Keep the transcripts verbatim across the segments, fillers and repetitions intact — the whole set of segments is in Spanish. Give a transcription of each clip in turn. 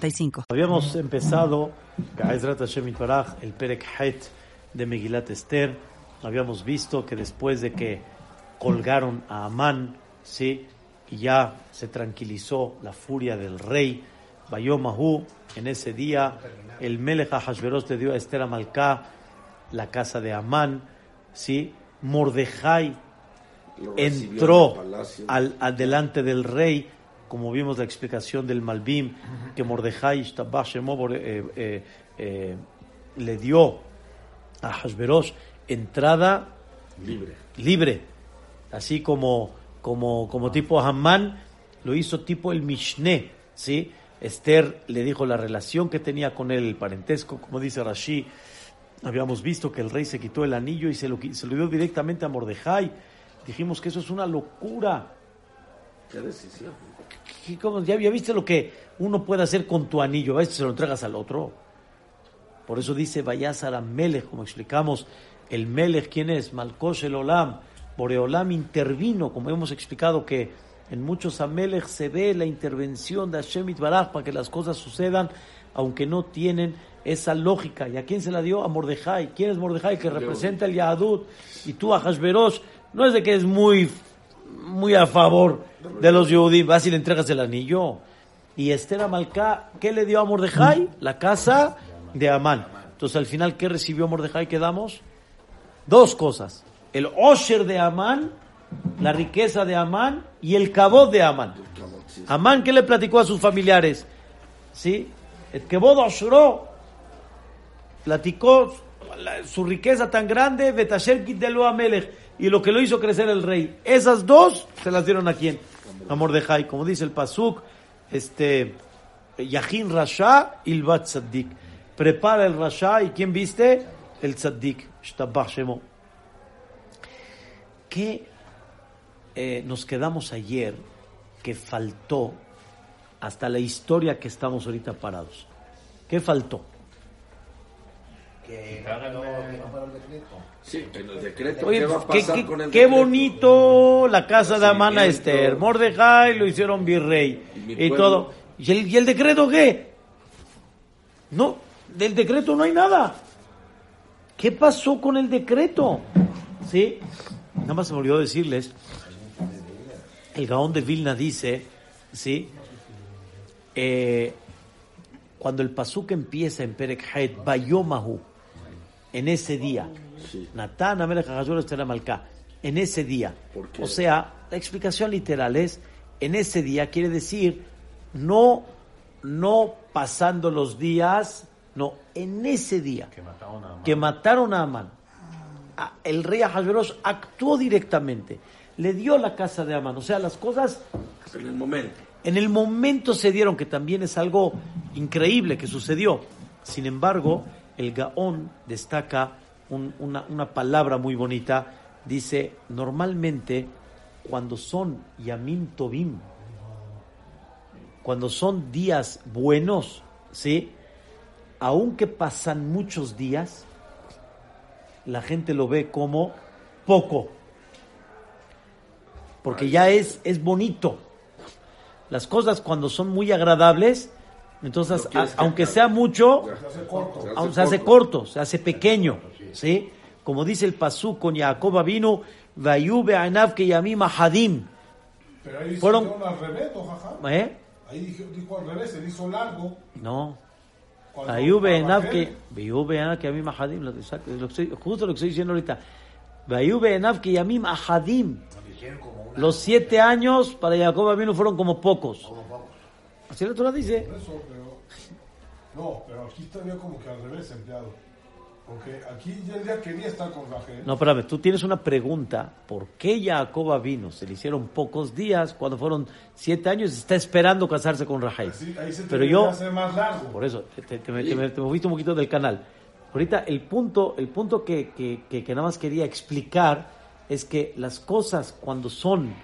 tres. Habíamos empezado el Perek Het de Megilat Esther. Habíamos visto que después de que colgaron a Amán, sí, y ya se tranquilizó la furia del rey, Bayomahu, en ese día el Melech Hashveros le dio a Esther Amalcá la casa de Amán, sí. Mordechai entró al, al delante del rey, como vimos la explicación del Malbim, que Mordechai Ishtabah Shemo eh, eh, eh, le dio a Hashverosh entrada libre, libre. Así como, como, como ah. tipo Amán, lo hizo tipo el Mishné, ¿sí? Esther le dijo la relación que tenía con él, el parentesco, como dice Rashi. Habíamos visto que el rey se quitó el anillo y se lo, se lo dio directamente a Mordechai. Dijimos que eso es una locura. ¿Qué decisión? Ya, ya viste lo que uno puede hacer con tu anillo, ¿ves? Se lo entregas al otro. Por eso dice Vayasar Hamelej, como explicamos, el Melech, ¿quién es? Malkosh el Olam, Boreolam intervino, como hemos explicado que en muchos Hamelej se ve la intervención de Hashem Itbaraj para que las cosas sucedan, aunque no tienen esa lógica. ¿Y a quién se la dio? A Mordejai. ¿Quién es Mordejai? Que representa el Yahadut. Y tú a Hashverosh, no es de que es muy... muy a favor de los Yehudim, vas y le entregas el anillo. Y Esther Amalcá, ¿qué le dio a Mordejai? La casa de Amán. Entonces al final, ¿qué recibió Mordejai? ¿Qué damos? Dos cosas: el Osher de Amán, la riqueza de Amán, y el Kabod de Amán. Amán, ¿qué le platicó a sus familiares? ¿Sí? El Kabod Osheró, platicó su riqueza tan grande, Betasher Gidelo Amelech, y lo que lo hizo crecer el rey. Esas dos se las dieron a quién? A Mordejai, como dice el pasuk, este, Yahin Rasha Ilbat Tzaddik. Prepara el Rasha, ¿y quién viste? El Tzaddik. Shtabach Shemo. ¿Qué eh, nos quedamos ayer que faltó hasta la historia que estamos ahorita parados? ¿Qué faltó? Que no, que no para el decreto. Sí, en el decreto. Oye, ¿qué va a pasar qué, con el qué decreto? Bonito la casa de Amán a Esther. Mordejai lo hicieron virrey y, y todo. ¿Y el, ¿Y el decreto qué? No, del decreto no hay nada. ¿Qué pasó con el decreto? Sí, nada más se me olvidó decirles. El Gaón de Vilna dice, sí, eh, cuando el pasuk empieza en Perek Het, Bayomahu, en ese día. Sí. Natán, Amelech HaHashverosh, Esther Amalcá. En ese día. O sea, la explicación literal es, en ese día quiere decir, no, no pasando los días, no, en ese día. Que mataron a Amán. Que mataron a Amán. El rey HaShverosh actuó directamente. Le dio la casa de Amán. O sea, las cosas... En el momento. En el momento se dieron, que también es algo increíble que sucedió. Sin embargo, el Gaón destaca... Un, una, una palabra muy bonita. Dice, normalmente cuando son Yamim Tovim, cuando son días buenos, ¿sí? Aunque pasan muchos días, la gente lo ve como poco, porque ya es, es bonito. Las cosas cuando son muy agradables, entonces a, aunque sea mucho, se hace corto, se hace, corto. Se hace, corto, se hace pequeño. ¿Sí? Como dice el pasuk con Jacob Avinu, Vayu be'anav que yamim ahadim. Pero ahí fueron al revés, jajá. ¿Eh? Ahí dijo, dijo al revés, se hizo largo. No. Vayu be'anav que Vayu be'anav que yamim ahadim, lo que justo lo que estoy diciendo ahorita. Vayu be'anav que yamim ahadim. Los siete años para Jacob Avinu fueron como pocos. Como pocos. Así la Torah dice. Eso, pero, no, pero aquí está como que al revés empleado. Porque aquí ya quería estar con Rachel. No, espérame, tú tienes una pregunta. ¿Por qué Jacoba vino? Se le hicieron pocos días, cuando fueron siete años, está esperando casarse con Rachel. Sí, ahí se te Pero yo, hacer más largo. Por eso, te, te, te, te, te moviste un poquito del canal. Ahorita el punto, el punto que, que, que, que nada más quería explicar es que las cosas cuando son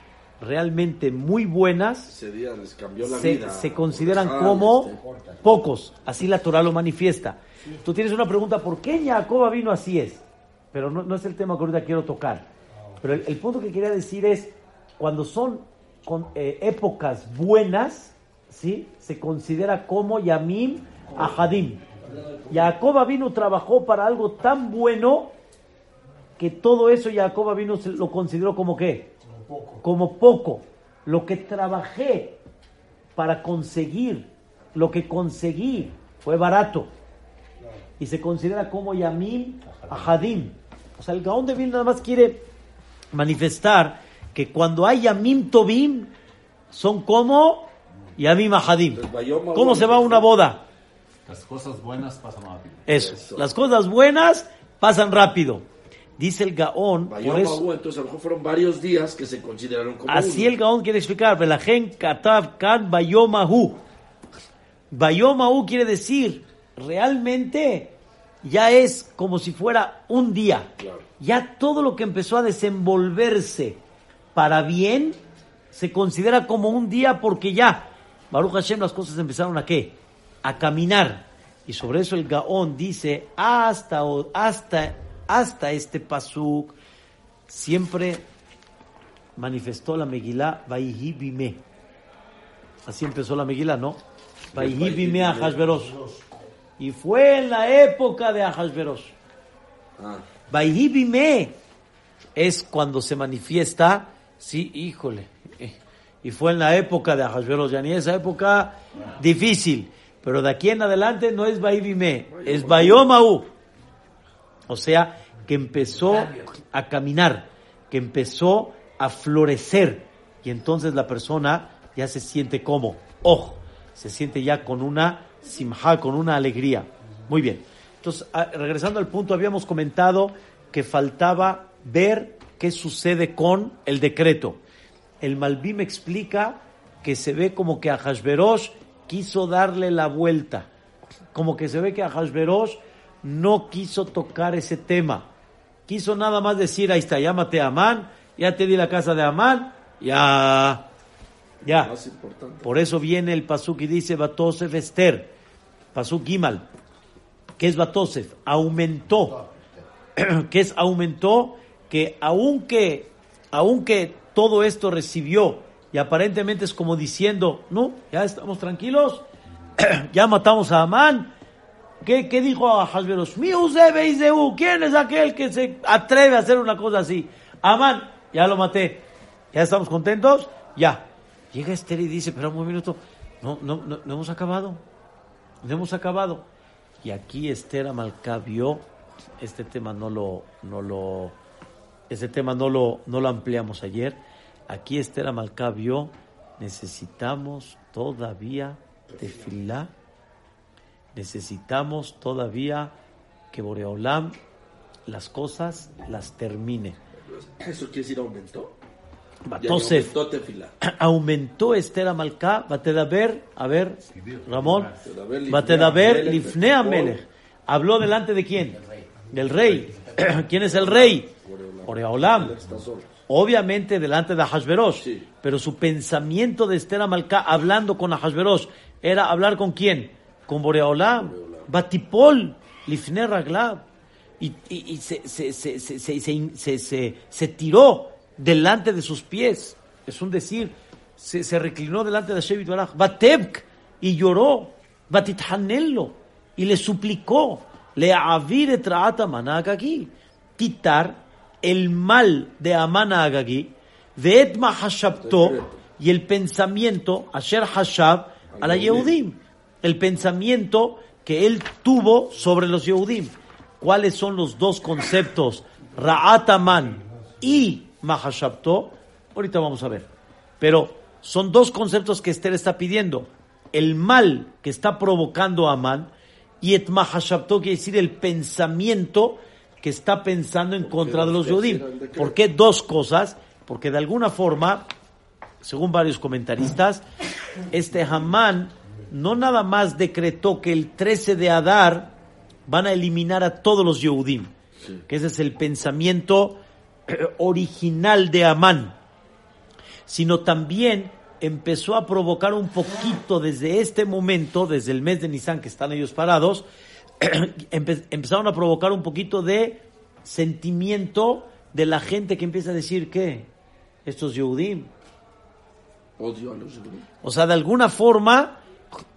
realmente muy buenas ese día les cambió la se, vida, se consideran ah, como este. pocos, así la Torah lo manifiesta. Sí. Tú tienes una pregunta, ¿por qué Jacoba vino? Así es, pero no, no es el tema que ahorita quiero tocar. Pero el, el punto que quería decir es, cuando son con, eh, épocas buenas, ¿sí? Se considera como Yamim Ahadim. Jacoba vino, trabajó para algo tan bueno que todo eso Jacoba vino lo consideró como ¿qué? Como poco. Como poco. Lo que trabajé para conseguir, lo que conseguí fue barato. Claro. Y se considera como Yamim Ahadim. O sea, el Gaón de Vilna nada más quiere manifestar que cuando hay Yamim Tobim, son como Yamim Ahadim. ¿Cómo se va a una boda? Las cosas buenas pasan rápido. Eso. eso. Las cosas buenas pasan rápido. Dice el Gaón, Bayom, por eso, Baú, entonces a lo mejor fueron varios días que se consideraron como así uno. El Gaón quiere explicar, Belajen Katav Kan Bayomahu. Bayomahu quiere decir, realmente ya es como si fuera un día. Claro. Ya todo lo que empezó a desenvolverse para bien se considera como un día porque ya, Baruch Hashem, las cosas empezaron a ¿qué? A caminar. Y sobre eso el Gaón dice, hasta hasta Hasta este pasuk siempre manifestó la Megilá Vayhi Bimeh. Así empezó la Megilá, ¿no? Vayhi Bimeh a Hashveros. Y fue en la época de Hashveros. Vayhi Bimeh es cuando se manifiesta, sí, híjole. Y fue en la época de Hashveros, ya ni esa época difícil. Pero de aquí en adelante no es Vayhi Bimeh, es Bayomahu. O sea, que empezó a caminar, que empezó a florecer. Y entonces la persona ya se siente como, ojo, se siente ya con una simjá, con una alegría. Muy bien. Entonces, regresando al punto, habíamos comentado que faltaba ver qué sucede con el decreto. El Malbim explica que se ve como que a Hashverosh quiso darle la vuelta. Como que se ve que a Hashverosh no quiso tocar ese tema. Quiso nada más decir, ahí está, llámate a Amán, ya te di la casa de Amán, ya, ya. Por eso viene el pasuk y dice, Batosef Esther, pasuk Gimal. ¿Qué es Batosef? Aumentó. ¿Qué es aumentó? Que aunque, aunque todo esto recibió, y aparentemente es como diciendo, no, ya estamos tranquilos, ya matamos a Amán. ¿Qué, ¿Qué dijo a Hashverosh? ¿Quién es aquel que se atreve a hacer una cosa así? Amán, ya lo maté. ¿Ya estamos contentos? Ya. Llega Esther y dice, espera un minuto, no, no, no, no hemos acabado. No hemos acabado. Y aquí Esther Amalcá vio, este tema no lo, no lo, este tema no lo, no lo ampliamos ayer. Aquí Esther Amalcá vio, necesitamos todavía tefilá. Necesitamos todavía que Boreolam las cosas las termine. ¿Eso quiere decir aumentó? Entonces, aumentó tefilá. Aumentó Esther Amalcá, Batedaber, a ver, Ramón, Batedaber Lifnei Hamelej. ¿Habló delante de quién? Del rey. ¿Quién es el rey? Boreolam. Obviamente delante de Hashverosh, sí. Pero su pensamiento de Esther Amalcá hablando con Hashverosh era hablar con quién. Con Boreolam, Batipol, Lifnei Raglab, y, y, y se, se, se, se, se, se, se, se tiró delante de sus pies, es un decir, se, se reclinó delante de Hashem Yitbaraj, Batebk, y lloró, Batithanello, y le suplicó, le avir et ra'at Amán ha'agagi, quitar el mal de Amán ha'agagi, ve'et ma hashapto, y el pensamiento, asher hashab, a la Yehudim. El pensamiento que él tuvo sobre los Yehudim. ¿Cuáles son los dos conceptos? Ra'at Amán y Mahashabto. Ahorita vamos a ver. Pero son dos conceptos que Esther está pidiendo. El mal que está provocando Amán Y et mahashabto quiere decir el pensamiento que está pensando en contra de los Yodim. ¿Por qué dos cosas? Porque de alguna forma, según varios comentaristas, este Amán no nada más decretó que el trece de Adar van a eliminar a todos los Yehudim, sí, que ese es el pensamiento original de Amán, sino también empezó a provocar un poquito desde este momento, desde el mes de Nisan que están ellos parados, empe- empezaron a provocar un poquito de sentimiento de la gente que empieza a decir, ¿qué? Estos Yehudim. Odio a los Yehudim. O sea, de alguna forma,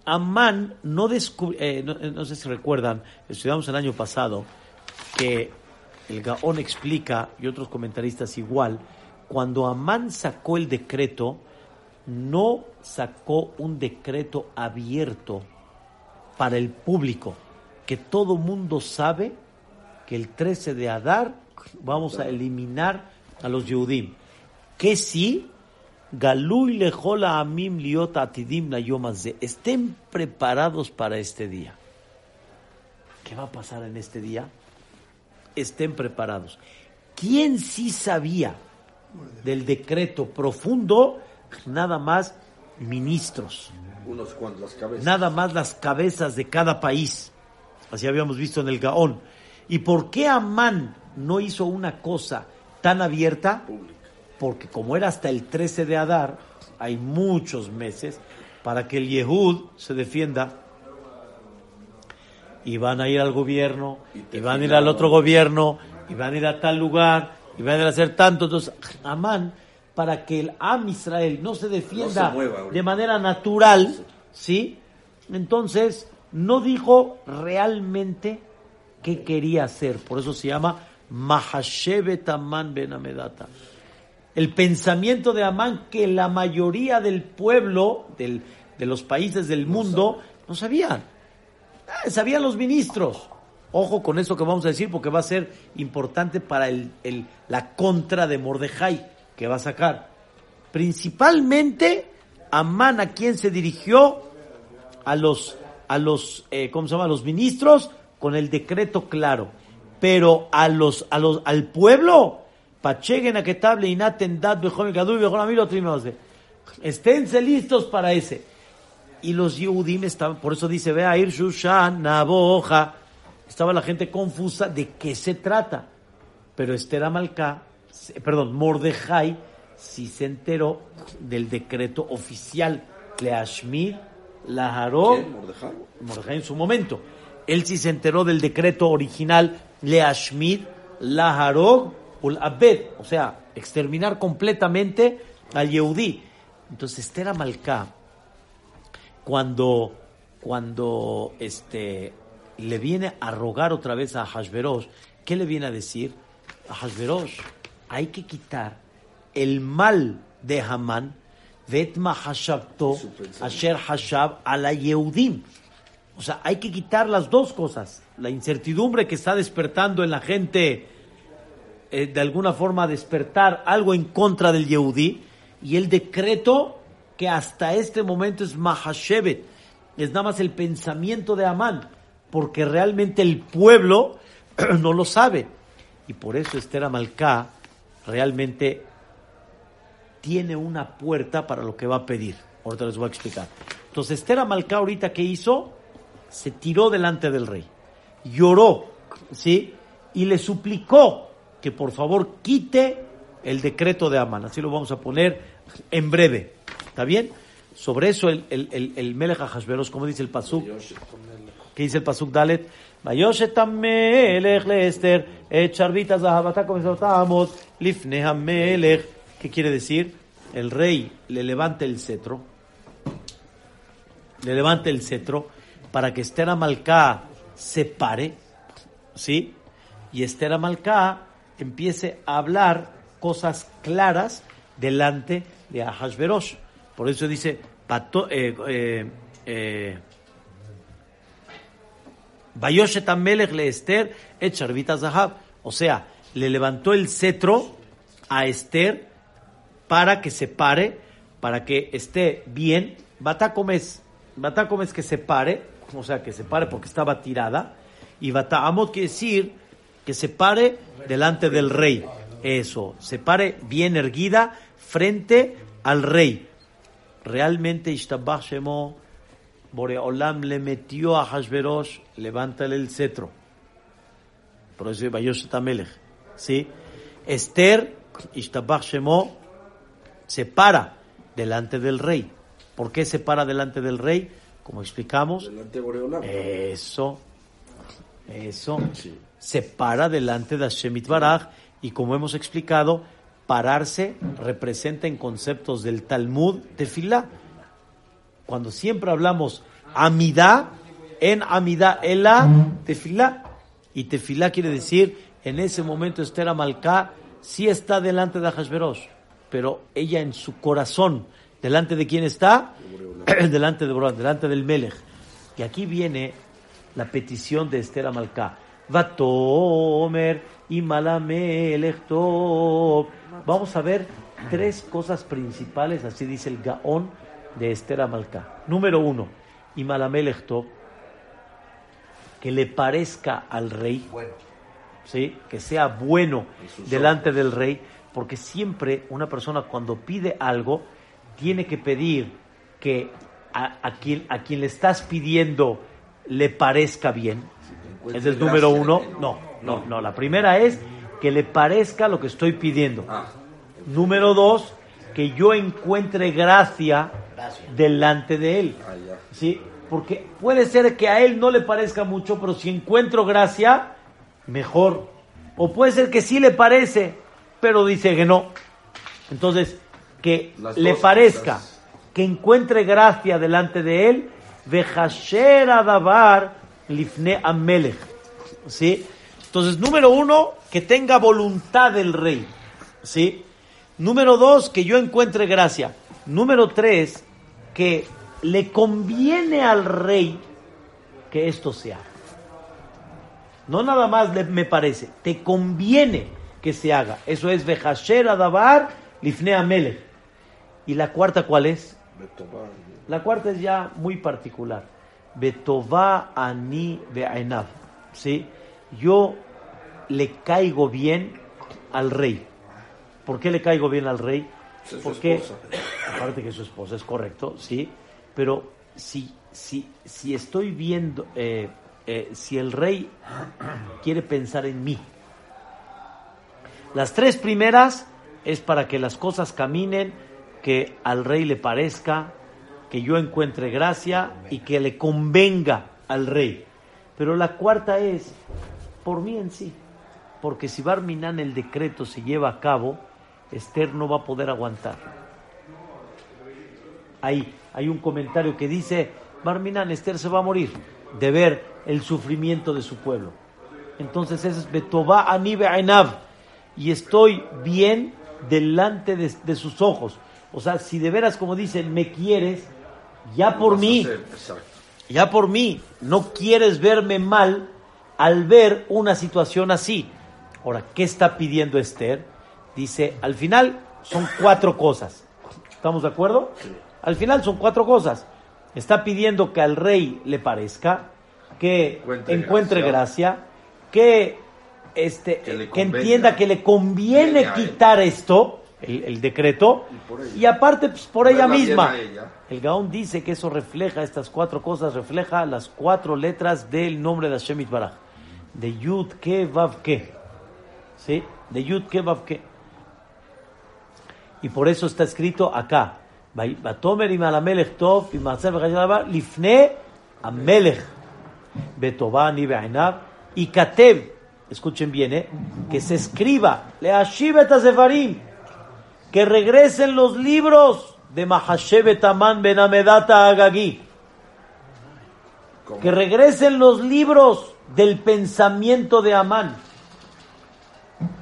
Amán no descubrió, eh, no, no sé si recuerdan, estudiamos el año pasado, que el Gaón explica, y otros comentaristas igual, cuando Amán sacó el decreto, no sacó un decreto abierto para el público, que todo mundo sabe que el trece de Adar vamos a eliminar a los Yehudim. Que sí, Galui lejola amim liot atidim la yomazé. Estén preparados para este día. ¿Qué va a pasar en este día? Estén preparados. ¿Quién sí sabía del decreto profundo? Nada más ministros. Unos cuantos, las cabezas. Nada más las cabezas de cada país. Así habíamos visto en el Gaón. ¿Y por qué Amán no hizo una cosa tan abierta? Pública. Porque como era hasta el trece de Adar, hay muchos meses para que el Yehud se defienda. Y van a ir al gobierno, y, y van a ir al otro gobierno, y van a ir a tal lugar, y van a ir a hacer tanto. Entonces, Amán, para que el Am Israel no se defienda no se mueva, de manera natural, ¿sí? Entonces, no dijo realmente qué quería hacer. Por eso se llama Mahashevet Amán ben Amedata. El pensamiento de Amán que la mayoría del pueblo, del, de los países del mundo, no sabían. Sabían los ministros. Ojo con eso que vamos a decir, porque va a ser importante para el, el, la contra de Mordechai que va a sacar. Principalmente, Amán, ¿a quién se dirigió? A los, a los eh, ¿cómo se llama? A los ministros, con el decreto claro. Pero a los, a los, al pueblo, esténse listos para ese. Y los Yehudim estaban, por eso dice, vea, ir Shushan, Naboja. Estaba la gente confusa de qué se trata. Pero Esther Amalcá, perdón, Mordechai, sí se enteró del decreto oficial. Leashmir, Laharó. Mordechai. Mordechai en su momento. Él sí se enteró del decreto original. Leashmir, Laharó, Ul Abed. O sea, exterminar completamente al Yehudí. Entonces, Esther Amalcá, cuando, cuando este, le viene a rogar otra vez a Hashveros, ¿qué le viene a decir? A Hashveros, hay que quitar el mal de Amán, vetma hashabto, asher hashab ala Yehudim. O sea, hay que quitar las dos cosas. La incertidumbre que está despertando en la gente, eh, de alguna forma despertar algo en contra del Yehudí, y el decreto que hasta este momento es Mahashevet, es nada más el pensamiento de Amán, porque realmente el pueblo no lo sabe. Y por eso Esther Amalcá realmente tiene una puerta para lo que va a pedir. Ahorita les voy a explicar. Entonces, Esther Amalcá ahorita, ¿qué hizo? Se tiró delante del rey, lloró, ¿sí? Y le suplicó que por favor quite el decreto de Amán. Así lo vamos a poner en breve. ¿Está bien? Sobre eso el, el, el, el Melech Hashveros, como dice el pasuk, que dice el pasuk Dalet, Vayoshetam Melech leester, echarvitas zahavata comenzamos, lifneha Melech. ¿Qué quiere decir? El rey le levanta el cetro, le levanta el cetro para que Esther Amalcá se pare, ¿sí? Y Esther Amalcá empiece a hablar cosas claras delante de Hashveros. Por eso dice, Pato, eh, eh, eh, o sea, le levantó el cetro a Esther para que se pare, para que esté bien. Batacomes, Batacomes que se pare, o sea, que se pare porque estaba tirada, y bata'amot quiere decir que se pare delante del rey, eso, se pare bien erguida frente al rey. Realmente Ishtabach Shemo, Boreolam le metió a Hashverosh, levántale el cetro. Por eso Bayoshet Hamelej, ¿sí? Esther, Ishtabach Shemo, se para delante del rey. ¿Por qué se para delante del rey? Como explicamos. Delante de Boreolam. Eso, eso. Sí. Se para delante de Hashem Itbaraj, y como hemos explicado, pararse representa en conceptos del Talmud tefilá. Cuando siempre hablamos amidá, en amidá elá tefilá, y tefilá quiere decir en ese momento Esther Amalcá sí está delante de Hashverosh, pero ella en su corazón, delante de quién está, delante de Borán, delante del Melech. Y aquí viene la petición de Esther Amalcá. Vatomer y Malamelech Tov. Vamos a ver tres cosas principales, así dice el Gaón de Esther Amalcá. Número uno, y Malamelech Tov, que le parezca al rey, bueno. ¿Sí? Que sea bueno delante ojos. Del rey, porque siempre una persona cuando pide algo tiene que pedir que a, a, quien, a quien le estás pidiendo le parezca bien. Ese es el número uno. No, no, no. La primera es que le parezca lo que estoy pidiendo. Ah. Número dos, que yo encuentre gracia Gracias. delante de él. Ah, ¿sí? Porque puede ser que a él no le parezca mucho, pero si encuentro gracia, mejor. O puede ser que sí le parece, pero dice que no. Entonces, que las le dos, parezca, las... que encuentre gracia delante de él, vejasher adavar lifne amelech, ¿sí? Entonces, número uno, que tenga voluntad del rey, ¿sí? Número dos, que yo encuentre gracia. Número tres, que le conviene al rey que esto sea. No nada más le, me parece, te conviene que se haga. Eso es vejasher adavar lifne amelech. ¿Y la cuarta cuál es? La cuarta es ya muy particular. Betová ani be'ainav, ¿sí? Yo le caigo bien al rey. ¿Por qué le caigo bien al rey? Es porque, su esposa. Aparte que su esposa, es correcto, ¿sí? Pero si, si, si estoy viendo, eh, eh, si el rey quiere pensar en mí. Las tres primeras es para que las cosas caminen, que al rey le parezca, que yo encuentre gracia y que le convenga al rey. Pero la cuarta es por mí en sí. Porque si Bar Minán el decreto se lleva a cabo, Esther no va a poder aguantar. Ahí hay un comentario que dice, Bar Minán, Esther se va a morir de ver el sufrimiento de su pueblo. Entonces ese es Betová ani be'ainav. Y estoy bien delante de, de sus ojos. O sea, si de veras, como dicen, me quieres... Ya por mí, ya por mí, no quieres verme mal al ver una situación así. Ahora, ¿qué está pidiendo Esther? Dice, al final son cuatro cosas. ¿Estamos de acuerdo? Sí. Al final son cuatro cosas. Está pidiendo que al rey le parezca, que encuentre, encuentre gracia. gracia, que este, que, que entienda que le conviene quitar esto... El, el decreto, y, y aparte pues, por, por ella misma. Ella. El Gaón dice que eso refleja, estas cuatro cosas, refleja las cuatro letras del nombre de Hashem Itbaraj. De Yud Ke Vav Ke. ¿Sí? De Yud Ke Vav Ke. Y por eso está escrito acá. Batomer im alamelech tov, im aser v'chayadabar, lifne amelech. Betová ni be'ainav. Y Katev, escuchen bien, ¿eh? Que se escriba, le'ashiv et hazefarim. Que regresen los libros de Mahashevet Amán ben Amedata Agagí. Que regresen los libros del pensamiento de Amán.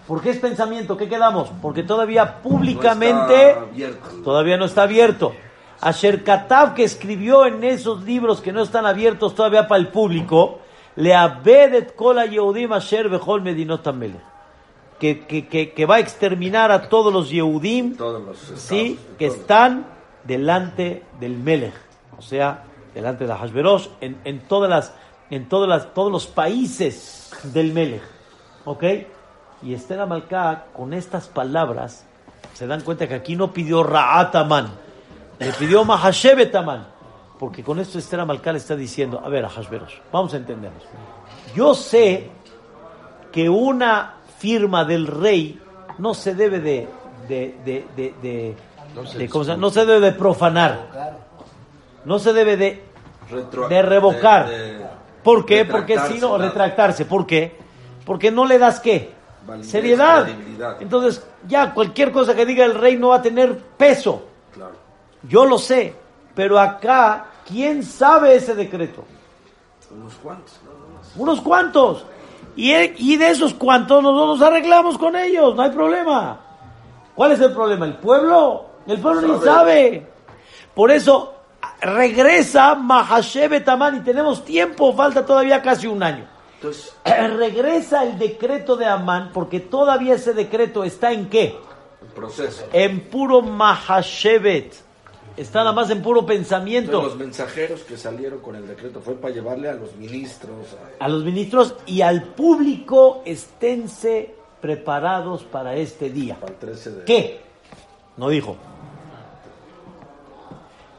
¿Por qué es pensamiento? ¿Qué quedamos? Porque todavía públicamente no todavía no está abierto. Asher Katav, que escribió en esos libros que no están abiertos todavía para el público, le abedet kola Yehudim asher bechol medinot hamelech. Que, que, que, que va a exterminar a todos los Yehudim, todos los estados, ¿sí? Que todos están delante del Melech, o sea, delante de Hashveros, en, en todas las, en todas las, todos los países del Melech, ¿ok? Y Esther Amalcá, con estas palabras, se dan cuenta que aquí no pidió Ra'at Amán, le pidió Mahashevet Amán, porque con esto Esther Amalcá le está diciendo, a ver, a Hashveros, vamos a entendernos. Yo sé que una firma del rey no se debe de, de, de, de, de, no, se de se, no se debe de profanar, no se debe de, Retro, de revocar. De, de, ¿Por qué? Porque si no, nada. retractarse. ¿Por qué? Porque no le das qué. Validez, seriedad. Entonces, ya cualquier cosa que diga el rey no va a tener peso. Claro. Yo lo sé, pero acá, ¿quién sabe ese decreto? Unos cuantos. Unos cuantos. Y, y de esos cuantos nosotros nos arreglamos con ellos, no hay problema. ¿Cuál es el problema? El pueblo. El pueblo no ni sabe. Por eso regresa Mahashevet Amán y tenemos tiempo, falta todavía casi un año. Entonces, regresa el decreto de Amán, porque todavía ese decreto está en qué? En proceso. En puro Mahashevet. Está nada más en puro pensamiento. Entonces, los mensajeros que salieron con el decreto fue para llevarle a los ministros. A, a los ministros y al público, esténse preparados para este día. Para el trece de... ¿Qué? No dijo.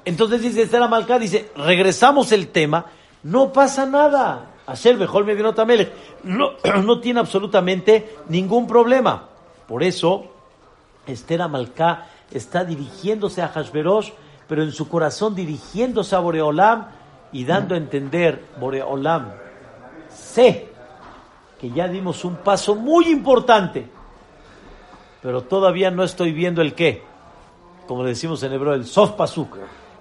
Entonces dice Esther Amalcá, dice, regresamos el tema, no pasa nada. Asher Bejol Medinot Hamelej no, no tiene absolutamente ningún problema. Por eso, Esther Amalcá está dirigiéndose a Hashverosh, pero en su corazón dirigiéndose a Boreolam y dando a entender, Boreolam, sé que ya dimos un paso muy importante, pero todavía no estoy viendo el qué, como le decimos en hebreo, el sof pasuk,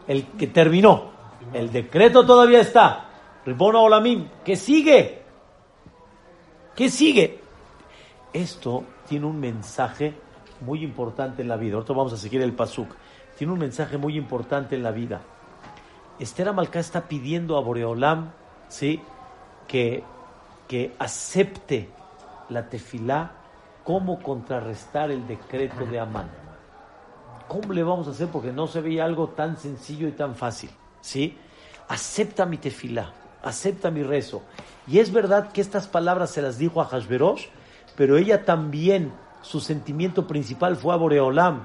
el que terminó, el decreto todavía está. Ribono Olamim, ¿qué sigue? ¿Qué sigue? Esto tiene un mensaje muy importante en la vida. Ahorita vamos a seguir el pasuk. Tiene un mensaje muy importante en la vida. Esther Amalcá está pidiendo a Boreolam, ¿sí?, que, que acepte la tefilá como contrarrestar el decreto de Amán. ¿Cómo le vamos a hacer? Porque no se veía algo tan sencillo y tan fácil, ¿sí? Acepta mi tefilá, acepta mi rezo. Y es verdad que estas palabras se las dijo a Hashverosh, pero ella también, su sentimiento principal fue a Boreolam,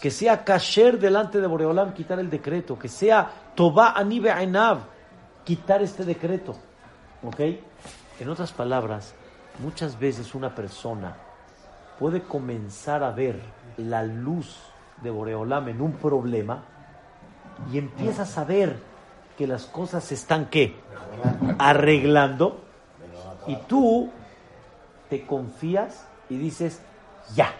que sea kasher delante de Boreolam, quitar el decreto, que sea Tobá ani be'einav, quitar este decreto, ¿ok? En otras palabras, muchas veces una persona puede comenzar a ver la luz de Boreolam en un problema y empieza a saber que las cosas se están, ¿qué?, arreglando, y tú te confías y dices, ya,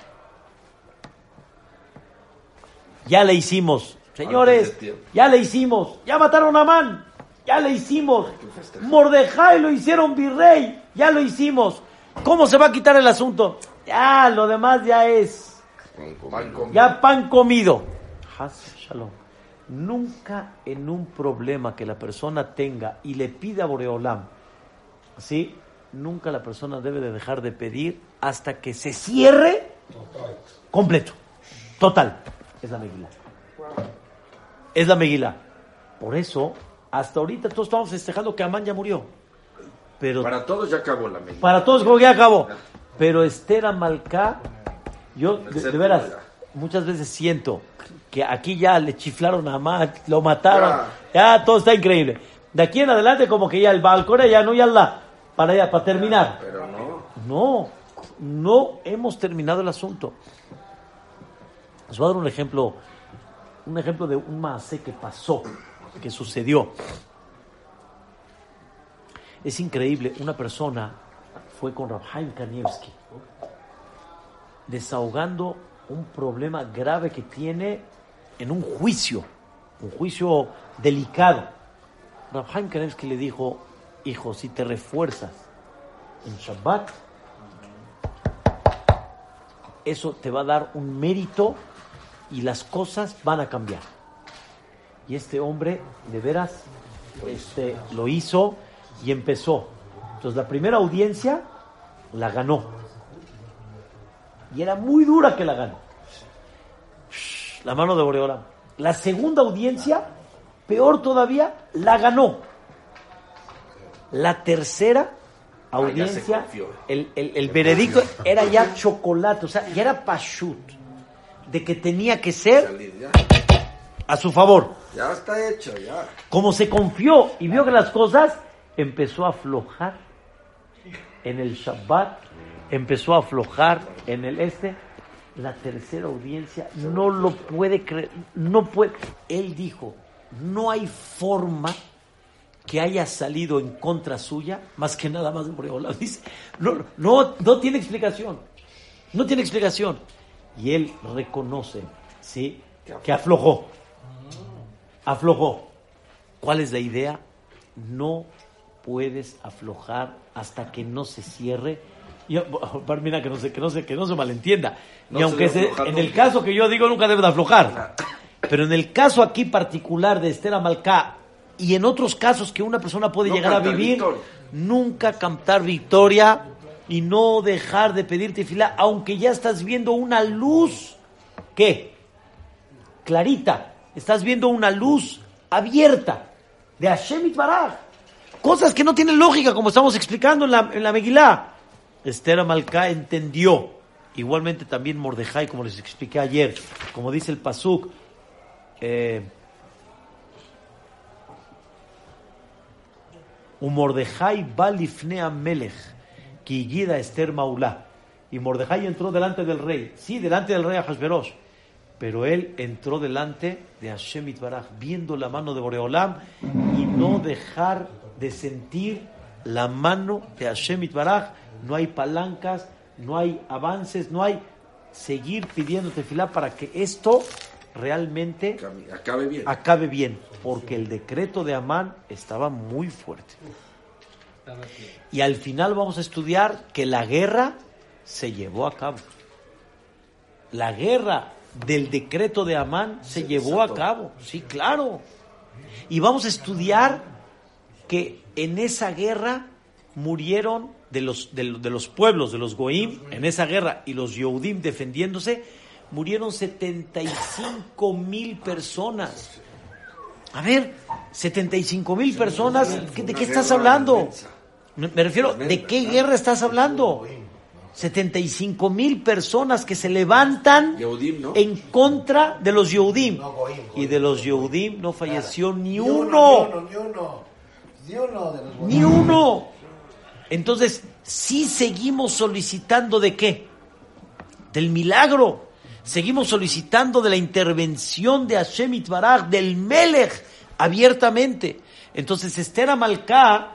ya le hicimos, señores, ya le hicimos, ya mataron a Amán, ya le hicimos, Mordechai lo hicieron virrey, ya lo hicimos, ¿cómo se va a quitar el asunto? Ya, lo demás ya es pan comido. Ya pan comido. Has shalom. Nunca en un problema que la persona tenga y le pida a Boreolam, ¿sí?, nunca la persona debe de dejar de pedir hasta que se cierre total, completo, total. Es la Megilá. Es la Megilá. Por eso, hasta ahorita todos estamos festejando que Amán ya murió. Pero para todos ya acabó la Megilá. Para todos como que ya acabó. Pero Esther Amalcá, yo de, de veras, muchas veces siento que aquí ya le chiflaron a Amán, lo mataron, ah. ya todo está increíble. De aquí en adelante como que ya el balcón, ya no, ya la, para ya, para terminar. Pero no. No, no hemos terminado el asunto. Les voy a dar un ejemplo, un ejemplo de un maasé que pasó, que sucedió. Es increíble, una persona fue con Rav Chaim Kanievski, desahogando un problema grave que tiene en un juicio, un juicio delicado. Rav Chaim Kanievski le dijo, hijo, si te refuerzas en Shabbat, eso te va a dar un mérito y las cosas van a cambiar. Y este hombre, de veras, este, lo hizo y empezó. Entonces la primera audiencia la ganó. Y era muy dura que la ganó. La mano de Boreolam. La segunda audiencia Peor todavía, la ganó. La tercera audiencia, ah, el, el, el veredicto era ya chocolate, o sea, ya era pashut, de que tenía que ser a su favor. Ya está hecho, ya. Como se confió y vio que las cosas, empezó a aflojar en el Shabbat, empezó a aflojar en el este. La tercera audiencia no lo puede creer, no puede. Él dijo, no hay forma que haya salido en contra suya, más que nada más de Boreola. Dice, no, no, no tiene explicación, no tiene explicación. Y él reconoce, ¿sí?, que aflojó, aflojó. ¿Cuál es la idea? No puedes aflojar hasta que no se cierre. Y, mira, que no se, que no se, que no se malentienda. No, y aunque se, en el caso que yo digo, nunca debe de aflojar. Pero en el caso aquí particular de Esther Amalcá, y en otros casos que una persona puede no llegar a vivir, victoria. Nunca cantar victoria y no dejar de pedirte fila, aunque ya estás viendo una luz, ¿qué? Clarita. Estás viendo una luz abierta de Hashem Itbaraj. Cosas que no tienen lógica, como estamos explicando en la, en la Megilá. Esther Amalcá entendió. Igualmente también Mordejai, como les expliqué ayer, como dice el pasuk, eh... U Mordejai va lifne Hamelej, ki yida Esther Maulá. Y Mordejai entró delante del rey. Sí, delante del rey Hashveros. Pero él entró delante de Hashem Itbaraj, viendo la mano de Boreolam y no dejar de sentir la mano de Hashem Itbaraj. No hay palancas, no hay avances, no hay seguir pidiendo tefilá para que esto realmente acabe bien. Acabe bien, porque el decreto de Amán estaba muy fuerte. Y al final vamos a estudiar que la guerra se llevó a cabo. La guerra del decreto de Amán se, se llevó desató. a cabo. Sí, claro. Y vamos a estudiar que en esa guerra murieron de los, de, de los pueblos, de los goim, en esa guerra, y los yehudim defendiéndose, murieron setenta y cinco mil personas. A ver, setenta y cinco mil personas, ¿de qué estás hablando? Me, me refiero, ¿de qué guerra estás hablando? setenta y cinco mil personas que se levantan en contra de los yehudim. Y de los yehudim no falleció ni uno. Ni uno. Entonces, sí seguimos solicitando ¿de qué? Del milagro. Seguimos solicitando de la intervención de Hashem Itbaraj, del Melech, abiertamente. Entonces, Esther Amalcá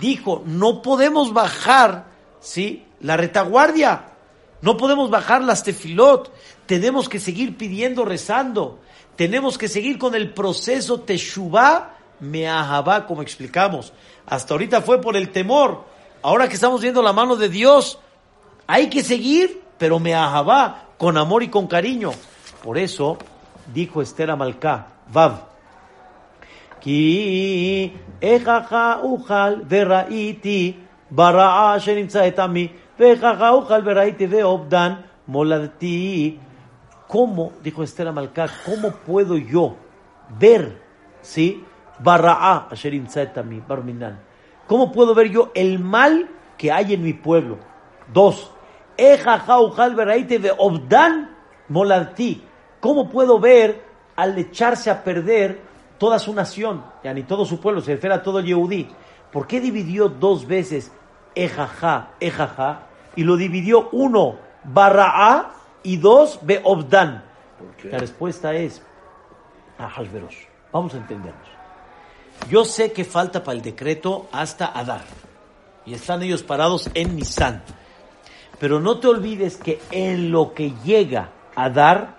dijo, no podemos bajar, ¿sí?, la retaguardia. No podemos bajar las tefilot. Tenemos que seguir pidiendo, rezando. Tenemos que seguir con el proceso teshuvá meahavá, como explicamos. Hasta ahorita fue por el temor. Ahora que estamos viendo la mano de Dios, hay que seguir, pero me ajabá, con amor y con cariño. Por eso dijo Esther Amalcá, Vav, Ki ejaja ujal verraiti bara sherimza etami vejaja ujal verraiti veobdan moladti. ¿Cómo, dijo Esther Amalcá, cómo puedo yo ver, sí, barra'a sherimza etami barminan? ¿Cómo puedo ver yo el mal que hay en mi pueblo? Dos. ¿Cómo puedo ver al echarse a perder toda su nación? Ya ni todo su pueblo, se refiere a todo el Yehudí. ¿Por qué dividió dos veces Ejajá, Ejajá? Y lo dividió uno, Barra'a, y dos, Beobdan. La respuesta es a Hashveros. Vamos a entendernos. Yo sé que falta para el decreto hasta Adar. Y están ellos parados en Nisan. Pero no te olvides que en lo que llega Adar,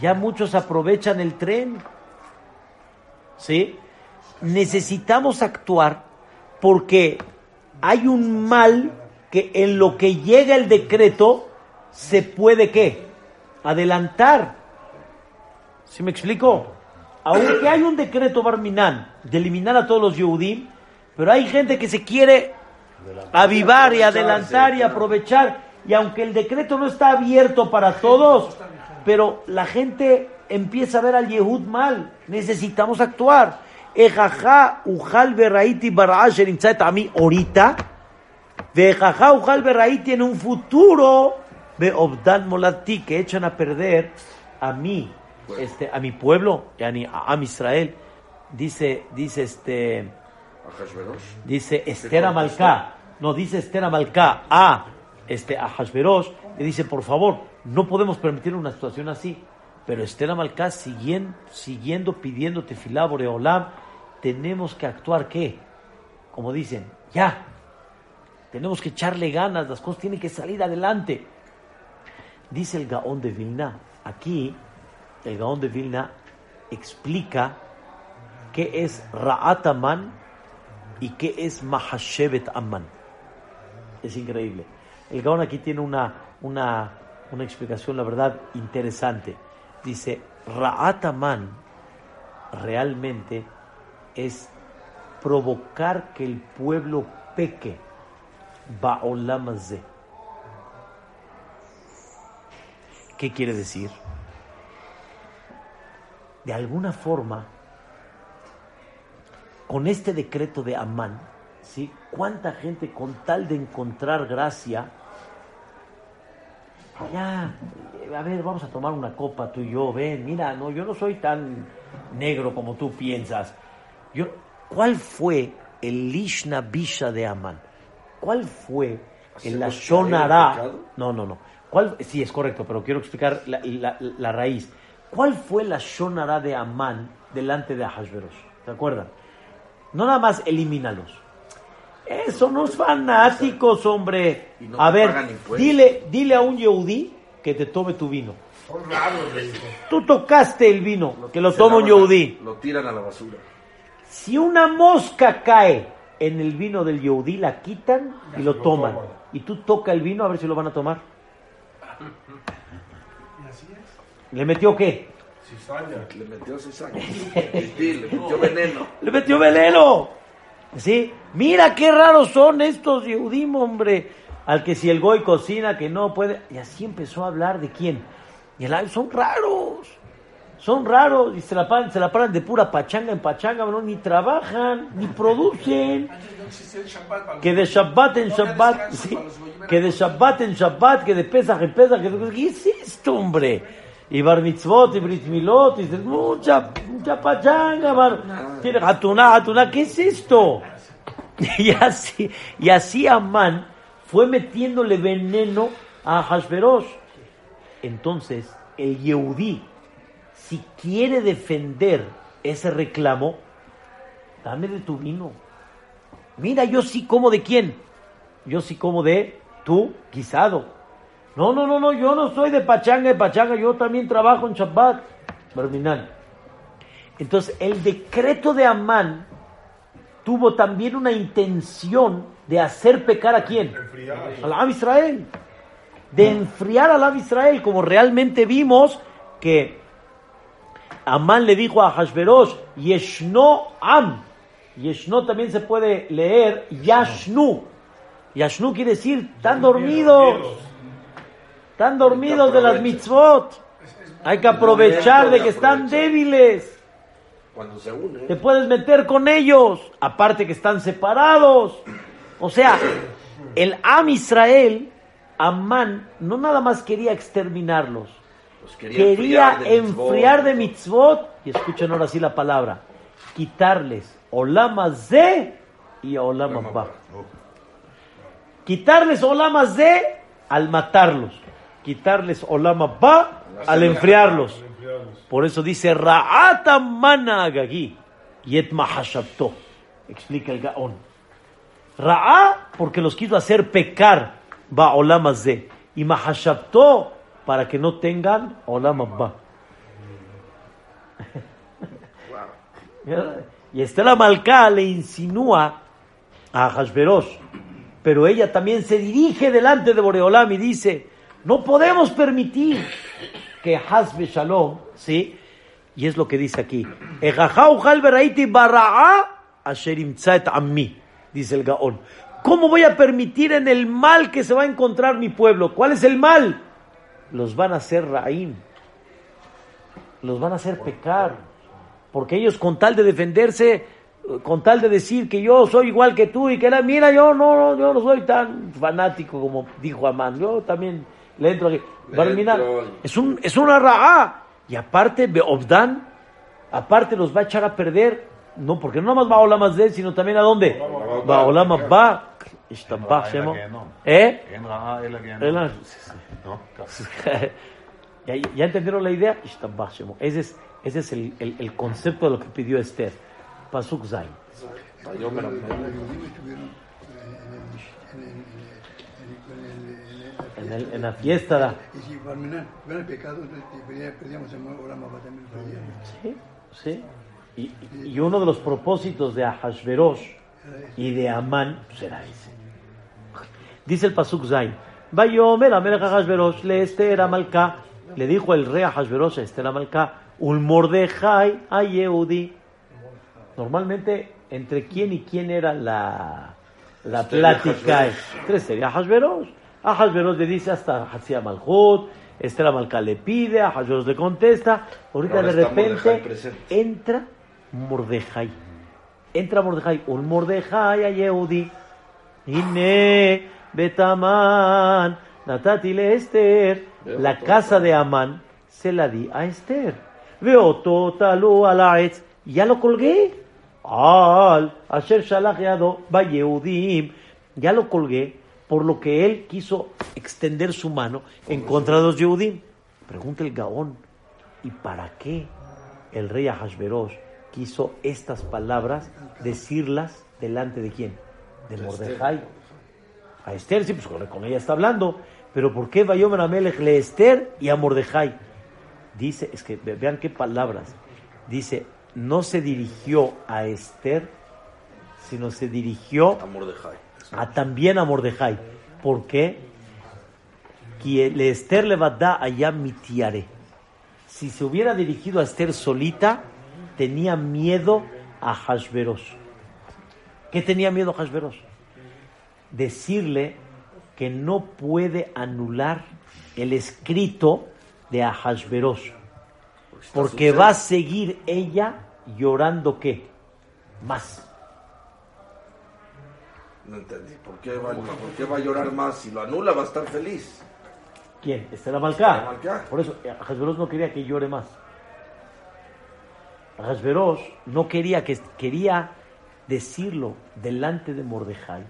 ya muchos aprovechan el tren. ¿Sí? Necesitamos actuar porque hay un mal que en lo que llega el decreto se puede, ¿qué?, adelantar. ¿Sí me explico? Aunque hay un decreto barminán de eliminar a todos los yehudim, pero hay gente que se quiere avivar y adelantar y aprovechar, y aunque el decreto no está abierto para todos, pero la gente empieza a ver al Yehud mal. Necesitamos actuar. Ejajá ujal berraiti barasher intzat a mí ahorita. Ejajá ujal berraiti en un futuro. Ve obdan molati que echan a perder a mí, este, a mi pueblo, yani a, a Israel. Dice, dice este. Dice Esther Amalcá. No, dice Esther Amalcá a este a Hashveros. Le dice, por favor, no podemos permitir una situación así. Pero Esther Amalcá, siguiendo, siguiendo pidiendo tefilá boreolam, tenemos que actuar, ¿qué? Como dicen, ya. Tenemos que echarle ganas, las cosas tienen que salir adelante. Dice el Gaón de Vilna. Aquí, el Gaón de Vilna explica qué es Ra'at Amán y qué es Mahashevet Amán. Es increíble. El Gaón aquí tiene una, una, una explicación, la verdad, interesante. Dice, Ra'at Amán realmente es provocar que el pueblo peque. Ba'olam hazeh. ¿Qué quiere decir? De alguna forma, con este decreto de Amán, ¿sí? ¿Cuánta gente con tal de encontrar gracia? Ya, a ver, vamos a tomar una copa tú y yo, ven, mira, no, yo no soy tan negro como tú piensas. Yo, ¿cuál fue el Lishna Bisha de Amán? ¿Cuál fue el Lashon Hará? No, no, no. ¿Cuál? Sí, es correcto, pero quiero explicar la, la, la raíz. ¿Cuál fue el Lashon Hará de Amán delante de Hashveros? ¿Se acuerdan? No nada más elimínalos. Eso no es fanáticos, hombre. No a ver, dile, dile a un yehudí que te tome tu vino. Son raros, le dijo. Tú tocaste el vino, lo, que lo toma un yehudí. Lo tiran a la basura. Si una mosca cae en el vino del yehudí, la quitan y ya, lo, lo toman. Toman. Y tú toca el vino a ver si lo van a tomar. Y así es. ¿Le metió qué? Cizaña. Le metió cizaña. Le metió veneno. Le metió veneno. ¿Sí? Mira qué raros son estos Yehudim, hombre. Al que si el goy cocina, que no puede. Y así empezó a hablar de quién. Y el, son raros. Son raros. Y se la paran, se la paran de pura pachanga en pachanga. No, ni trabajan, ni producen. Que de Shabbat en Shabbat. Sí, que de Shabbat en Shabbat. Que de Pesaj en Pesaj. ¿Qué es esto, hombre? Y bar mitzvot, y brit milot, y mucha, mucha pachanga, bar, tiene hatuná, hatuná, ¿qué es esto? Y así, y así Amán fue metiéndole veneno a Hashverosh. Entonces, el Yehudí, si quiere defender ese reclamo, dame de tu vino. Mira, yo sí como de quién, yo sí como de tu guisado. No, no, no, no, yo no soy de pachanga y pachanga, yo también trabajo en Shabbat. Barminan. Entonces, el decreto de Amán tuvo también una intención de hacer pecar a quién? Enfriar. Al Am Israel. De enfriar al Am Israel, como realmente vimos que Amán le dijo a Hashverosh, Yeshno Am. Yeshno también se puede leer Yashnu. Yashnu quiere decir, tan dormidos. Están dormidos de las mitzvot. Hay que aprovechar de que están débiles. Cuando se unen, te puedes meter con ellos. Aparte que están separados. O sea, el Am Israel, Amán, no nada más quería exterminarlos. Pues quería quería enfriar, de, enfriar mitzvot. de mitzvot. Y escuchen ahora sí la palabra. Quitarles Olam Hazeh y Olam Haba. Quitarles Olam Hazeh al matarlos. Quitarles Olam Haba al enfriarlos. Por eso dice Ra'at Amán Agagi Yet Mahashabto. Explica el Gaón. Ra'a porque los quiso hacer pecar va Olam Hazeh y Mahashabto para que no tengan Olam Haba. Y Esther Amalcá le insinúa a Hashverosh, pero ella también se dirige delante de Boreolam y dice, no podemos permitir que Haz Shalom, ¿sí? Y es lo que dice aquí. Dice el Gaón. ¿Cómo voy a permitir en el mal que se va a encontrar mi pueblo? ¿Cuál es el mal? Los van a hacer Ra'im. los van a hacer pecar, porque ellos con tal de defenderse, con tal de decir que yo soy igual que tú y que la mira, yo no, yo no soy tan fanático como dijo Amán, yo también le entro aquí, va a terminar, es, un, es una raá, y aparte Beobdán, aparte los va a echar a perder, no, porque no nomás va a Olamas de él, sino también a dónde, va a Olamas va, ¿eh? ¿Ya, ya entendieron la idea? Ese es, ese es el, el, el concepto de lo que pidió Esther. Pasuk Zayn. Los judíos estuvieron en, en, en, en, en, en, en, en, en, en la fiesta. Y si van al pecado, perdíamos el programa para también. Sí, sí. Y, y uno de los propósitos de Hashveros y de Amán será ese. Dice el Pasuk Zayn. Vayomer Amelech Hashveros le Esther Amalcá. Le dijo el rey a Hashveros a Esther Amalcá. Un Mordechai a Yehudi. Normalmente, ¿entre quién y quién era la, la plática? Entre Esther y Ahasveros. Ahasveros le dice hasta Hatsi Malhut, Esther Amalcá le pide, Ahasveros le contesta. Ahorita ahora de repente entra Mordechai. Entra Mordechai. Un Mordechai a Yehudi. Ine Betamán Natati le Esther. La casa de Amán se la di a Esther. Veo totalu alaetz. Ya lo colgué. Al Asher Shalach Yado ba Yehudim. Ya lo colgué por lo que él quiso extender su mano en contra de los Yehudim. Pregunta el Gaón. ¿Y para qué el rey Ahasveros quiso estas palabras decirlas delante de quién? De Mordejai. A Esther, sí, pues con ella está hablando. Pero ¿por qué Vayomer Amelech le Esther y a Mordejai? Dice, es que vean qué palabras. Dice, no se dirigió a Esther, sino se dirigió a Mordejai, a también a Mordejai. ¿Por qué? Le Esther le va a dar allá mitiare. Si se hubiera dirigido a Esther solita, tenía miedo a Hashveros. ¿Qué tenía miedo a Hashveros? Decirle que no puede anular el escrito de Hashveros. Porque va a seguir ella llorando, ¿qué? Más. No entendí. ¿Por qué va, ¿por qué va a llorar más? Si lo anula, va a estar feliz. ¿Quién? Esther Amalcá. Por eso, Hashveros no quería que llore más. Hashveros no quería que... Quería decirlo delante de Mordejai.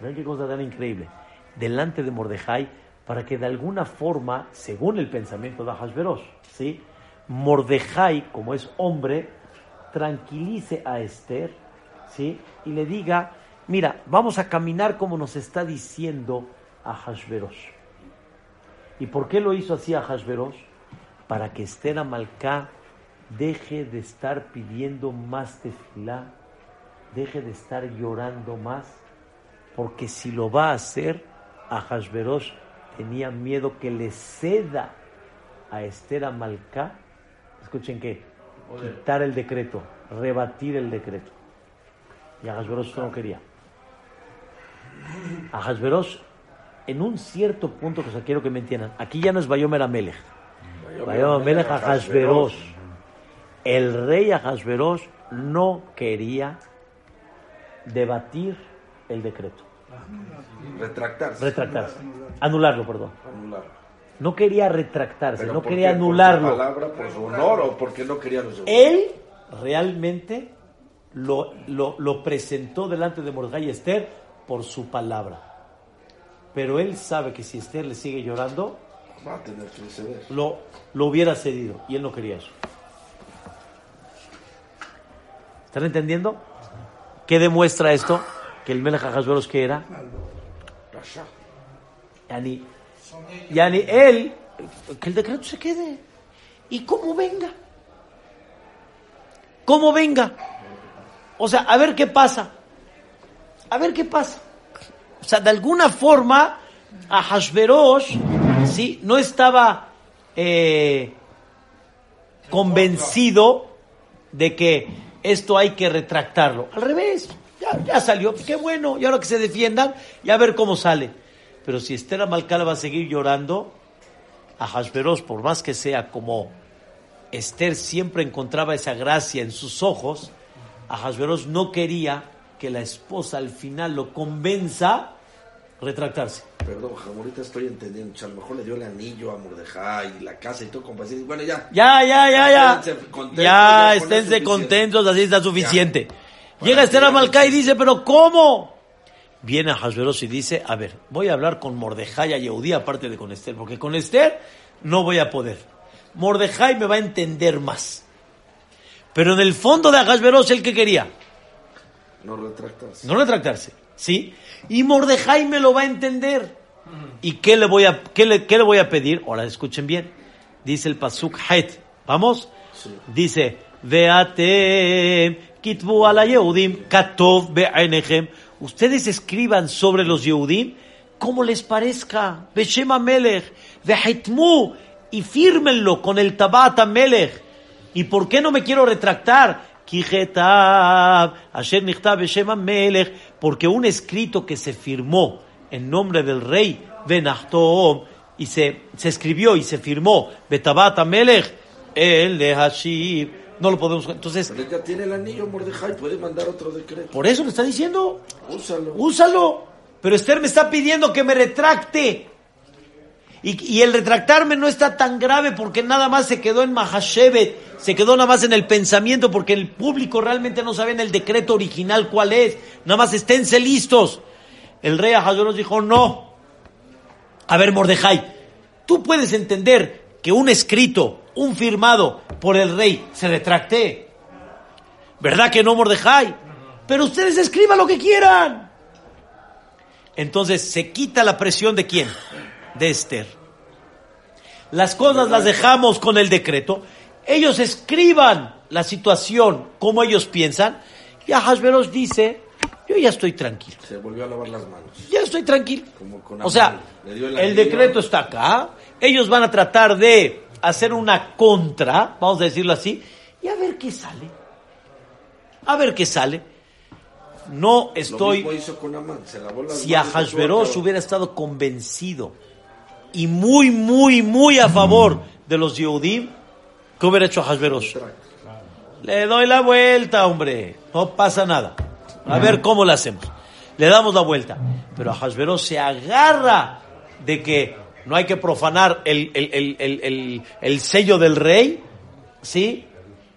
¿Ven qué cosa tan increíble? Delante de Mordejai, para que de alguna forma, según el pensamiento de Hashveros, ¿sí?, Mordejai, como es hombre, tranquilice a Esther, ¿sí?, y le diga, mira, vamos a caminar como nos está diciendo a Hashveros. ¿Y por qué lo hizo así a Hashveros? Para que Esther Amalcá deje de estar pidiendo más tefilá, deje de estar llorando más, porque si lo va a hacer, a Hashveros tenía miedo que le ceda a Esther Amalcá, escuchen qué, quitar el decreto, rebatir el decreto. Y Ahasveros no quería. Ahasveros, en un cierto punto, que pues, quiero que me entiendan, aquí ya no es Vayomer Amelech. Vayomer Amelech Ahasveros. El rey Ahasveros no quería debatir el decreto. Retractarse. Retractarse. Anularlo, perdón. Anularlo. No quería retractarse, no quería qué? anularlo. ¿Por palabra, por su honor o porque no quería resolver? Él realmente lo, lo, lo presentó delante de Mordejai y Esther por su palabra. Pero él sabe que si Esther le sigue llorando, va a tener que ceder. Lo, lo hubiera cedido y él no quería eso. ¿Están entendiendo? ¿Qué demuestra esto? Que el Melech Ahasveros, ¿qué era? Yani. Y a él, que el decreto se quede. Y como venga. Como venga. O sea, a ver qué pasa. A ver qué pasa. O sea, de alguna forma, Ahasveros, ¿sí?, no estaba eh, convencido de que esto hay que retractarlo. Al revés. Ya, ya salió. Qué bueno. Y ahora que se defiendan, y a ver cómo sale. Pero si Esther Amalcá va a seguir llorando, Ahasveros, por más que sea como Esther siempre encontraba esa gracia en sus ojos, a Hashveros no quería que la esposa al final lo convenza retractarse. Perdón, ahorita estoy entendiendo. O sea, a lo mejor le dio el anillo a Mordejai y la casa y todo con paciencia. Bueno, ya. Ya, ya, ya, ya. Esténse contentos, ya, ya esténse contentos, así está suficiente. Llega Esther a Malcá y dice, pero ¿cómo? Viene a Hashveros y dice, a ver, voy a hablar con Mordejai y a Yehudí aparte de con Esther, porque con Esther no voy a poder. Mordejai me va a entender más. Pero en el fondo de Hashveros, ¿el qué quería? No retractarse. No retractarse, ¿sí? Y Mordejai me lo va a entender. ¿Y qué le voy a, qué le, qué le voy a pedir? Ahora escuchen bien. Dice el pasuk Het. ¿Vamos? Sí. Dice, Veatem kitbu ala Yehudim katov be'enechem. Ustedes escriban sobre los Yehudim como les parezca. Beshem Hamelej. Vehetmu. Y fírmenlo con el tabat Hamelej. ¿Y por qué no me quiero retractar? Porque un escrito que se firmó en nombre del rey y se, se escribió y se firmó el de Hashib, no lo podemos. Entonces, pero ya tiene el anillo Mordejai, puede mandar otro decreto. Por eso le está diciendo, úsalo, úsalo. Pero Esther me está pidiendo que me retracte. Y, y el retractarme no está tan grave porque nada más se quedó en Mahashevet, se quedó nada más en el pensamiento porque el público realmente no sabe en el decreto original cuál es, nada más esténse listos. El rey Ahasuerus dijo, no, a ver Mordejai, tú puedes entender que un escrito, un firmado por el rey se retracte, ¿verdad que no Mordejai? Pero ustedes escriban lo que quieran. Entonces se quita la presión de quién. De Esther. Las cosas las dejamos con el decreto. Ellos escriban la situación como ellos piensan. Y Ahasveros dice, yo ya estoy tranquilo. Se volvió a lavar las manos. Ya estoy tranquilo. Como con o sea, el, el decreto está acá. Ellos van a tratar de hacer una contra, vamos a decirlo así, y a ver qué sale. A ver qué sale. No estoy... Lo mismo hizo con Amán. Se lavó las si manos Ahasveros hubiera estado convencido y muy, muy, muy a favor de los Yehudim, ¿qué hubiera hecho Hashveros? Le doy la vuelta, hombre. No pasa nada. A ver cómo la hacemos. Le damos la vuelta. Pero Hashveros se agarra de que no hay que profanar el, el, el, el, el, el sello del rey, ¿sí?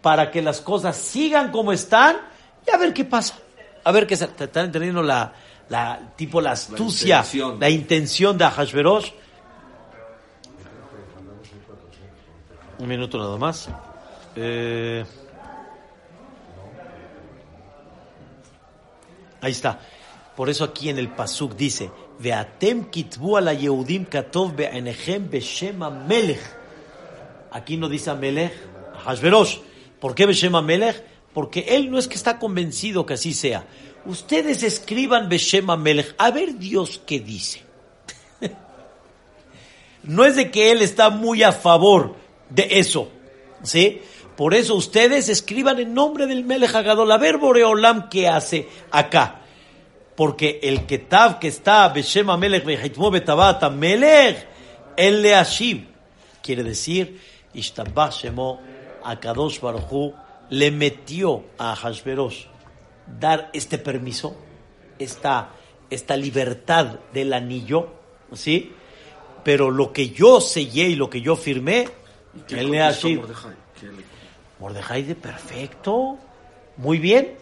Para que las cosas sigan como están y a ver qué pasa. A ver qué están entendiendo la, la, tipo la astucia, la intención, la intención de Hashveros. Un minuto nada más. Eh, ahí está. Por eso aquí en el pasuk dice: Veatem kitbu ala Yehudim katov be'enechem beshem Hamelej. Aquí no dice Hamelej, Hashveros. ¿Por qué beshem Hamelej? Porque él no es que está convencido que así sea. Ustedes escriban beshem Hamelej. A ver Dios qué dice. No es de que él está muy a favor de eso, ¿sí? Por eso ustedes escriban en nombre del Melech Hagadol, a ver Boreolam que hace acá, porque el Ketav que está Beshem Hamelech Vehitmo Betabat Hamelech El Leashim quiere decir Ishtabah Shemo Akadosh Baruj Hu le metió a Hashveros dar este permiso, esta, esta libertad del anillo, ¿sí? Pero lo que yo sellé y lo que yo firmé él le hace Mordejai de perfecto, muy bien.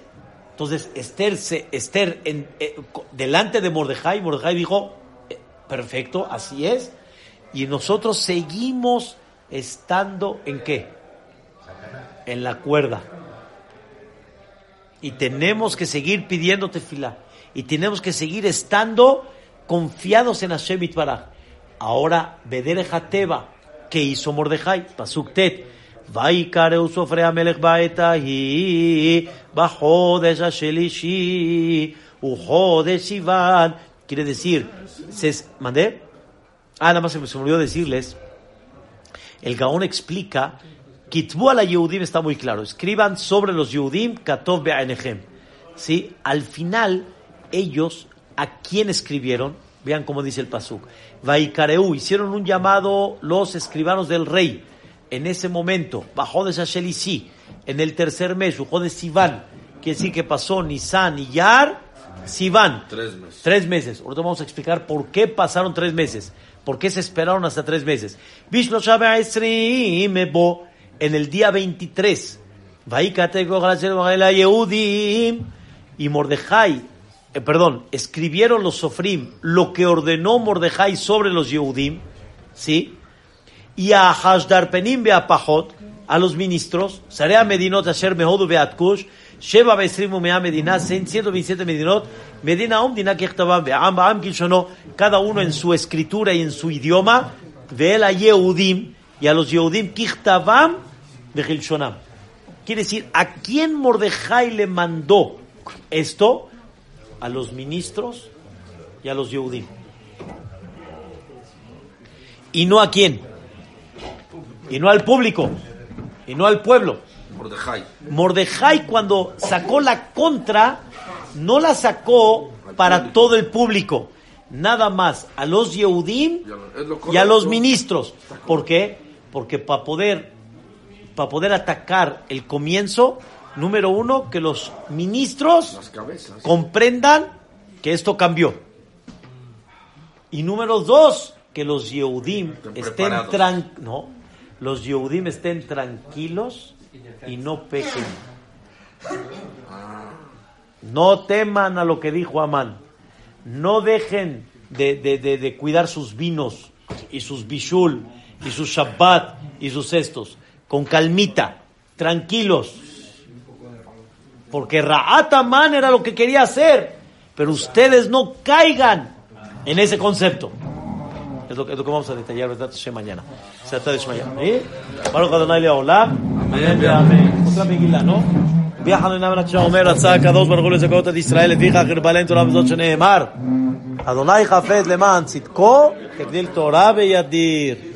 Entonces Esther se Esther en, eh, delante de Mordejai, Mordejai dijo eh, perfecto, así es. Y nosotros seguimos estando en qué, en la cuerda. Y tenemos que seguir pidiendo tefilá y tenemos que seguir estando confiados en Hashem Itbaraj. Ahora Bedere Hateva. ¿Qué hizo Mordejai? Pasuk Tet. Vaikareu sofre Hamelech baetahi bajodesh ashelishi ujodesh Ivan. Quiere decir, ¿mandé? Ah, nada más se me olvidó decirles. El Gaón explica, Kitbu ala Yehudim está muy claro. Escriban sobre los Yehudim, Katov be'enechem. ¿Sí? Al final, ellos, ¿a quién escribieron? Vean cómo dice el pasuk. Vaikareu, hicieron un llamado los escribanos del rey. en ese momento, bajó de Shashelisi, en el tercer mes, bajó de Sivan, quiere decir que pasó Nisan y Yar, Sivan. Tres meses. Tres meses. Ahorita vamos a explicar por qué pasaron tres meses, por qué se esperaron hasta tres meses. En el día veintitrés, y Mordechai, eh, perdón, escribieron los Sofrim lo que ordenó Mordechai sobre los Yehudim, ¿sí? Y a Hashdarpenim beapajot, a los ministros, Sarea Medinot Asher Mehodu beatkush, Sheba beesrimu mea Medina, ciento veintisiete Medinot, Medina Omdina Kechtavam beam, beam Kilshono, cada uno en su escritura y en su idioma, veel a Yehudim, y a los Yehudim Kechtavam beKilshonam. Quiere decir, ¿a quién Mordechai le mandó esto? A los ministros y a los Yehudim. ¿Y no a quién? Y no al público. Y no al pueblo. Mordechai. Mordechai, cuando sacó la contra, no la sacó para todo el público. Nada más a los Yehudim y a los ministros. ¿Por qué? Porque para poder... para poder atacar el comienzo, número uno, que los ministros comprendan que esto cambió. Y número dos, que los Yehudim estén, tran- no, los Yehudim estén tranquilos y no pequen. No teman a lo que dijo Amán. No dejen de, de, de, de cuidar sus vinos y sus bishul y sus shabbat y sus cestos. Con calmita, tranquilos. Porque Ra'at Amán era lo que quería hacer. Pero ustedes no caigan en ese concepto. Es lo, es lo que vamos a detallar, ¿verdad? Mañana. Se trata de mañana. ¿Eh? Amén, amén. Otra Megilá, ¿no? Viajando en Amán, Omer, Atzaca, dos bargoles de Cota de Israel, Vija, Gerbalento, Rabzot, Sheneemar. Adonai, Jafet, Lemán, Sitko, Egdil, Torabe y Adir.